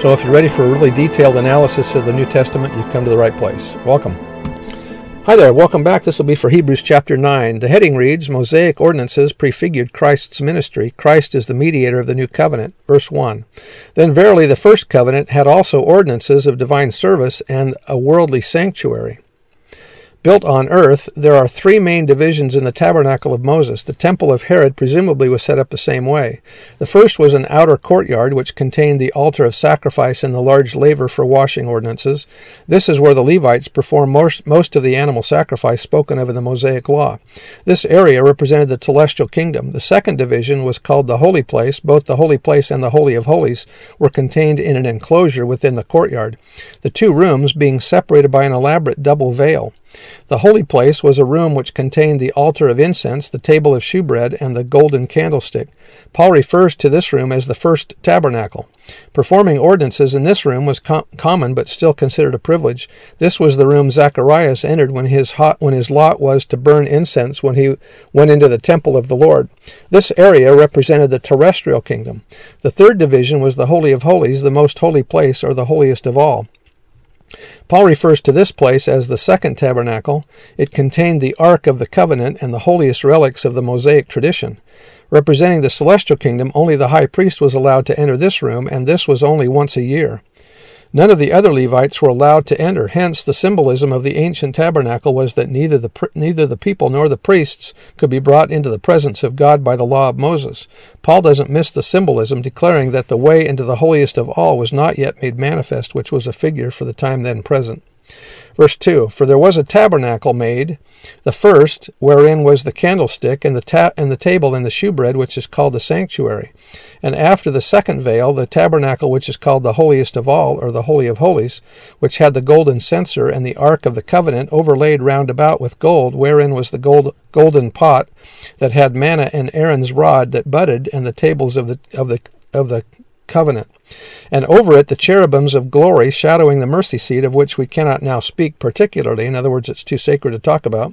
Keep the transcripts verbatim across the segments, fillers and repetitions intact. So if you're ready for a really detailed analysis of the New Testament, you've come to the right place. Welcome. Hi there, welcome back. This will be for Hebrews chapter nine. The heading reads, Mosaic Ordinances Prefigured Christ's Ministry. Christ is the Mediator of the New Covenant. Verse one. Then verily the first covenant had also ordinances of divine service and a worldly sanctuary. Built on earth, there are three main divisions in the tabernacle of Moses. The temple of Herod presumably was set up the same way. The first was an outer courtyard which contained the altar of sacrifice and the large laver for washing ordinances. This is where the Levites performed most, most of the animal sacrifice spoken of in the Mosaic Law. This area represented the celestial kingdom. The second division was called the holy place. Both the holy place and the holy of holies were contained in an enclosure within the courtyard, the two rooms being separated by an elaborate double veil. The holy place was a room which contained the altar of incense, the table of shewbread, and the golden candlestick. Paul refers to this room as the first tabernacle. Performing ordinances in this room was com- common but still considered a privilege. This was the room Zacharias entered when his, hot, when his lot was to burn incense when he went into the temple of the Lord. This area represented the terrestrial kingdom. The third division was the Holy of Holies, the most holy place, or the holiest of all. Paul refers to this place as the second tabernacle. It contained the Ark of the Covenant and the holiest relics of the Mosaic tradition. Representing the celestial kingdom, only the high priest was allowed to enter this room, and this was only once a year. None of the other Levites were allowed to enter. Hence, the symbolism of the ancient tabernacle was that neither the neither the people nor the priests could be brought into the presence of God by the law of Moses. Paul doesn't miss the symbolism, declaring that the way into the holiest of all was not yet made manifest, which was a figure for the time then present. Verse two, for there was a tabernacle made, the first, wherein was the candlestick and the ta- and the table and the shewbread, which is called the sanctuary. And after the second veil, the tabernacle, which is called the holiest of all, or the holy of holies, which had the golden censer and the ark of the covenant overlaid round about with gold, wherein was the gold, golden pot that had manna and Aaron's rod that budded, and the tables of the of the of the covenant. And over it the cherubims of glory shadowing the mercy seat, of which we cannot now speak particularly. In other words, it's too sacred to talk about.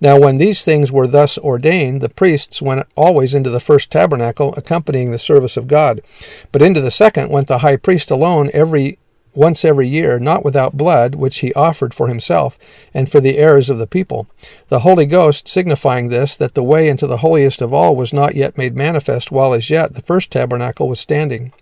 Now when these things were thus ordained, the priests went always into the first tabernacle, accompanying the service of God. But into the second went the high priest alone every once every year, not without blood, which he offered for himself and for the heirs of the people. The Holy Ghost signifying this, that the way into the holiest of all was not yet made manifest, while as yet the first tabernacle was standing.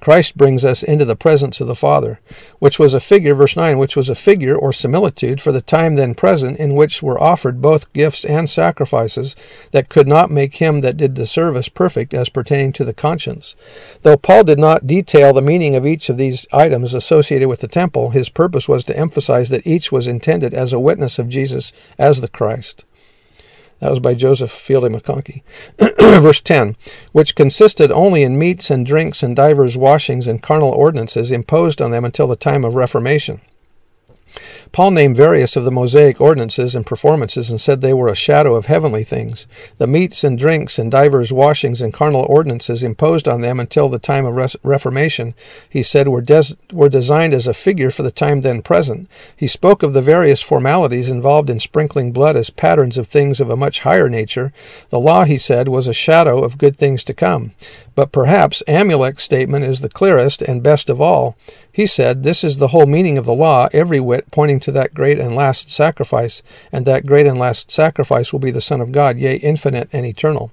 Christ brings us into the presence of the Father, which was a figure, verse nine, which was a figure or similitude for the time then present, in which were offered both gifts and sacrifices that could not make him that did the service perfect as pertaining to the conscience. Though Paul did not detail the meaning of each of these items associated with the temple, his purpose was to emphasize that each was intended as a witness of Jesus as the Christ. That was by Joseph Fielding McConkie. Verse ten, which consisted only in meats and drinks and divers washings and carnal ordinances imposed on them until the time of Reformation. Paul named various of the Mosaic ordinances and performances and said they were a shadow of heavenly things. The meats and drinks and divers washings and carnal ordinances imposed on them until the time of Re- Reformation, he said, were, des- were designed as a figure for the time then present. He spoke of the various formalities involved in sprinkling blood as patterns of things of a much higher nature. The law, he said, was a shadow of good things to come. But perhaps Amulek's statement is the clearest and best of all. He said, this is the whole meaning of the law, every whit pointing to that great and last sacrifice, and that great and last sacrifice will be the Son of God, yea, infinite and eternal.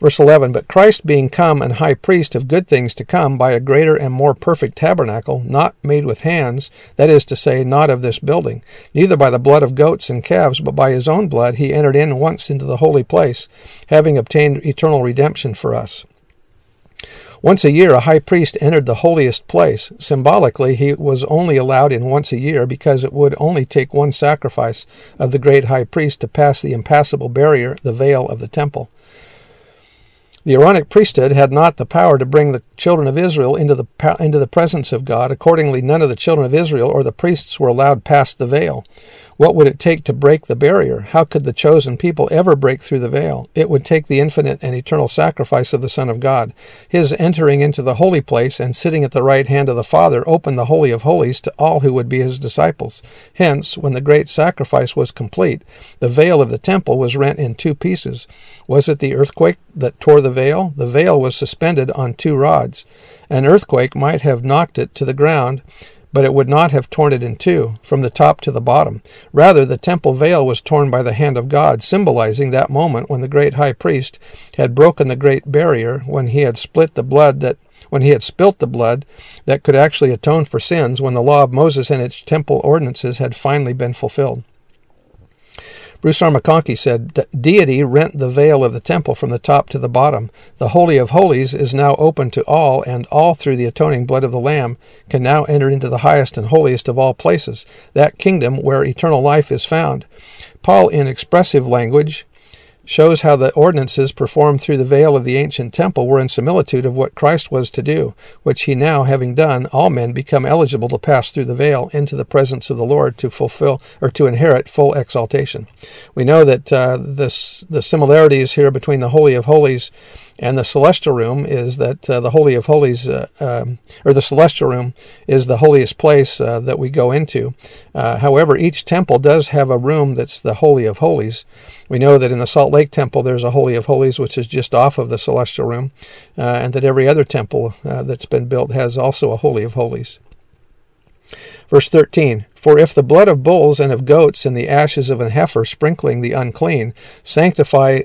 Verse eleven, but Christ being come and high priest of good things to come by a greater and more perfect tabernacle, not made with hands, that is to say, not of this building, neither by the blood of goats and calves, but by his own blood he entered in once into the holy place, having obtained eternal redemption for us. Once a year, a high priest entered the holiest place. Symbolically, he was only allowed in once a year because it would only take one sacrifice of the great high priest to pass the impassable barrier, the veil of the temple. The Aaronic priesthood had not the power to bring the children of Israel into the into the presence of God. Accordingly, none of the children of Israel or the priests were allowed past the veil. What would it take to break the barrier? How could the chosen people ever break through the veil? It would take the infinite and eternal sacrifice of the Son of God. His entering into the holy place and sitting at the right hand of the Father opened the Holy of Holies to all who would be his disciples. Hence, when the great sacrifice was complete, the veil of the temple was rent in two pieces. Was it the earthquake that tore the veil? The veil was suspended on two rods. An earthquake might have knocked it to the ground, but it would not have torn it in two, from the top to the bottom. Rather, the temple veil was torn by the hand of God, symbolizing that moment when the great high priest had broken the great barrier, when he had split the blood that when he had spilt the blood that could actually atone for sins, when the law of Moses and its temple ordinances had finally been fulfilled. Bruce R. McConkie said, "Deity rent the veil of the temple from the top to the bottom. The Holy of Holies is now open to all, and all through the atoning blood of the Lamb can now enter into the highest and holiest of all places, that kingdom where eternal life is found." Paul, in expressive language, shows how the ordinances performed through the veil of the ancient temple were in similitude of what Christ was to do, which he now, having done, all men become eligible to pass through the veil into the presence of the Lord to fulfill or to inherit full exaltation. We know that uh, this, the similarities here between the Holy of Holies and the celestial room is that uh, the Holy of Holies, uh, um, or the celestial room, is the holiest place uh, that we go into. Uh, however, each temple does have a room that's the Holy of Holies. We know that in the Salt Lake Temple, there's a Holy of Holies, which is just off of the celestial room, uh, and that every other temple uh, that's been built has also a Holy of Holies. Verse thirteen, "For if the blood of bulls and of goats and the ashes of an heifer sprinkling the unclean sanctify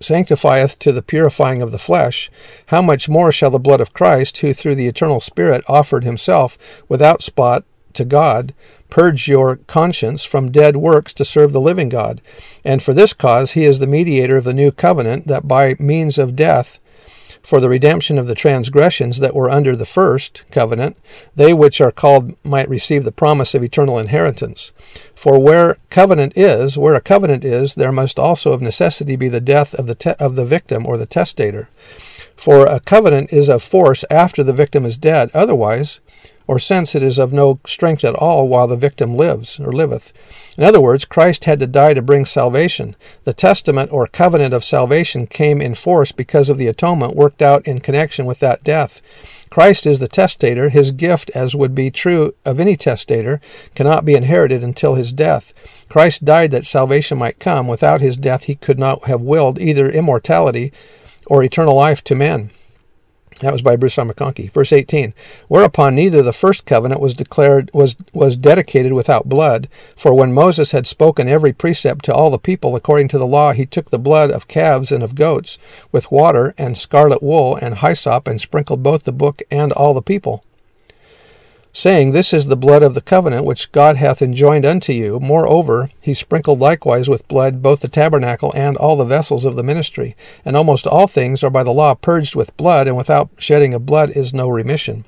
sanctifieth to the purifying of the flesh, how much more shall the blood of Christ, who through the eternal Spirit offered himself without spot to God, purge your conscience from dead works to serve the living God? And for this cause he is the mediator of the new covenant, that by means of death, for the redemption of the transgressions that were under the first covenant, they which are called might receive the promise of eternal inheritance. For where covenant is, where a covenant is, there must also of necessity be the death of the te- of the victim or the testator. For a covenant is of force after the victim is dead, otherwise, or since it is of no strength at all while the victim lives or liveth." In other words, Christ had to die to bring salvation. The testament or covenant of salvation came in force because of the atonement worked out in connection with that death. Christ is the testator. His gift, as would be true of any testator, cannot be inherited until his death. Christ died that salvation might come. Without his death, he could not have willed either immortality or eternal life to men. That was by Bruce R. McConkie. Verse eighteen, "Whereupon neither the first covenant was declared was was dedicated without blood. For when Moses had spoken every precept to all the people according to the law, he took the blood of calves and of goats with water and scarlet wool and hyssop, and sprinkled both the book and all the people, saying, This is the blood of the covenant which God hath enjoined unto you. Moreover, he sprinkled likewise with blood both the tabernacle and all the vessels of the ministry. And almost all things are by the law purged with blood, and without shedding of blood is no remission."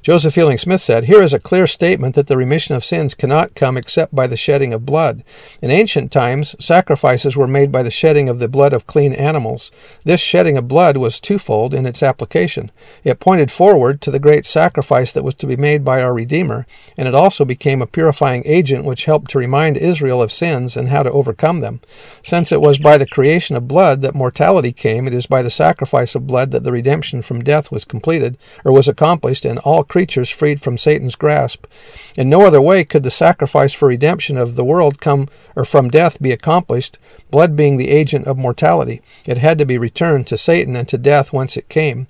Joseph Fielding Smith said, "Here is a clear statement that the remission of sins cannot come except by the shedding of blood. In ancient times, sacrifices were made by the shedding of the blood of clean animals. This shedding of blood was twofold in its application. It pointed forward to the great sacrifice that was to be made by our Redeemer, and it also became a purifying agent which helped to remind Israel of sins and how to overcome them. Since it was by the creation of blood that mortality came, it is by the sacrifice of blood that the redemption from death was completed, or was accomplished, and all creatures freed from Satan's grasp. In no other way could the sacrifice for redemption of the world come or from death be accomplished, blood being the agent of mortality. It had to be returned to Satan and to death whence it came.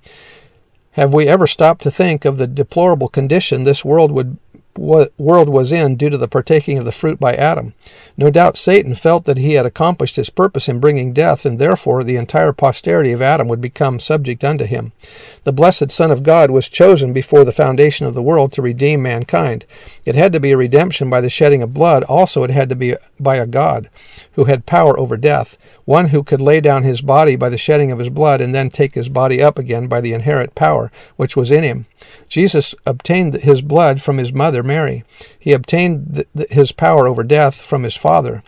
Have we ever stopped to think of the deplorable condition this world would What world was in due to the partaking of the fruit by Adam? No doubt Satan felt that he had accomplished his purpose in bringing death, and therefore the entire posterity of Adam would become subject unto him. The blessed Son of God was chosen before the foundation of the world to redeem mankind. It had to be a redemption by the shedding of blood. Also, it had to be by a God who had power over death, one who could lay down his body by the shedding of his blood, and then take his body up again by the inherent power which was in him. Jesus obtained his blood from his mother Mary. He obtained th- th- his power over death from his Father.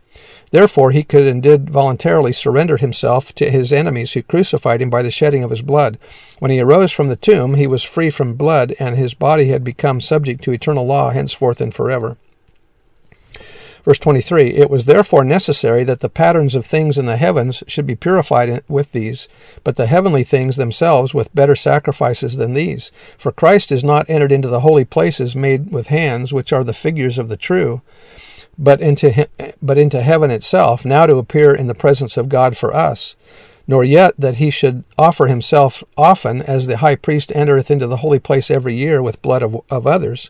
Therefore he could and did voluntarily surrender himself to his enemies who crucified him by the shedding of his blood. When he arose from the tomb, he was free from blood, and his body had become subject to eternal law henceforth and forever. Verse twenty-three, it was therefore necessary that the patterns of things in the heavens should be purified with these, but the heavenly things themselves with better sacrifices than these. For Christ is not entered into the holy places made with hands, which are the figures of the true, but into, but into heaven itself, now to appear in the presence of God for us. Nor yet that he should offer himself often, as the high priest entereth into the holy place every year with blood of, of others.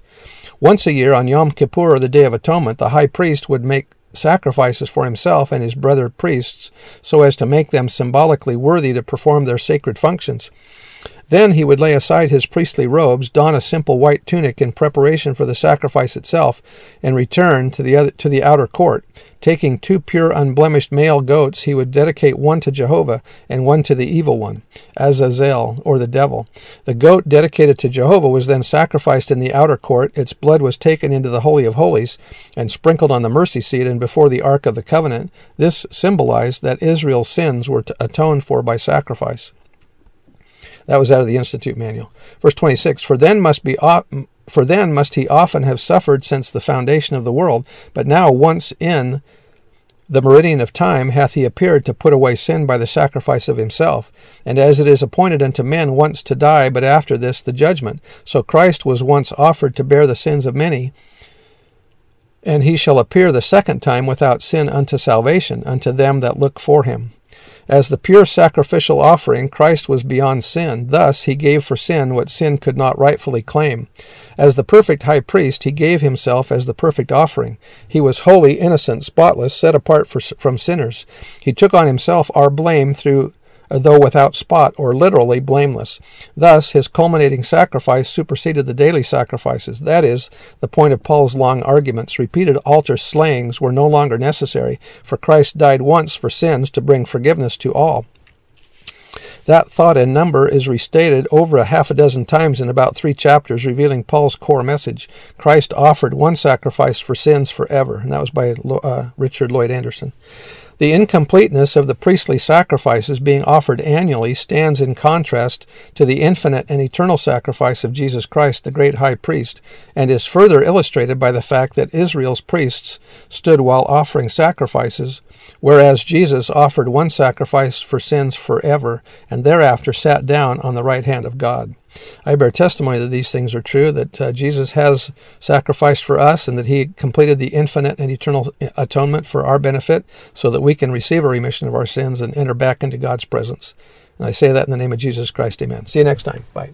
Once a year, on Yom Kippur, or the Day of Atonement, the high priest would make sacrifices for himself and his brother priests, so as to make them symbolically worthy to perform their sacred functions. Then he would lay aside his priestly robes, don a simple white tunic in preparation for the sacrifice itself, and return to the other, to the outer court. Taking two pure, unblemished male goats, he would dedicate one to Jehovah and one to the evil one, Azazel, or the devil. The goat dedicated to Jehovah was then sacrificed in the outer court. Its blood was taken into the Holy of Holies and sprinkled on the mercy seat and before the Ark of the Covenant. This symbolized that Israel's sins were atoned for by sacrifice. That was out of the Institute Manual. Verse twenty-six, For then must be for then must he often have suffered since the foundation of the world, but now once in the meridian of time hath he appeared to put away sin by the sacrifice of himself. And as it is appointed unto men once to die, but after this the judgment, so Christ was once offered to bear the sins of many, and he shall appear the second time without sin unto salvation, unto them that look for him. As the pure sacrificial offering, Christ was beyond sin. Thus, he gave for sin what sin could not rightfully claim. As the perfect high priest, he gave himself as the perfect offering. He was holy, innocent, spotless, set apart for, from sinners. He took on himself our blame through, though without spot, or literally blameless. Thus, his culminating sacrifice superseded the daily sacrifices. That is, the point of Paul's long arguments. Repeated altar slayings were no longer necessary, for Christ died once for sins to bring forgiveness to all. That thought and number is restated over a half a dozen times in about three chapters, revealing Paul's core message. Christ offered one sacrifice for sins forever, and that was by uh, Richard Lloyd Anderson. The incompleteness of the priestly sacrifices being offered annually stands in contrast to the infinite and eternal sacrifice of Jesus Christ, the great high priest, and is further illustrated by the fact that Israel's priests stood while offering sacrifices, whereas Jesus offered one sacrifice for sins forever, and thereafter sat down on the right hand of God. I bear testimony that these things are true, that uh, Jesus has sacrificed for us, and that he completed the infinite and eternal atonement for our benefit so that we can receive a remission of our sins and enter back into God's presence. And I say that in the name of Jesus Christ. Amen. See you next time. Bye.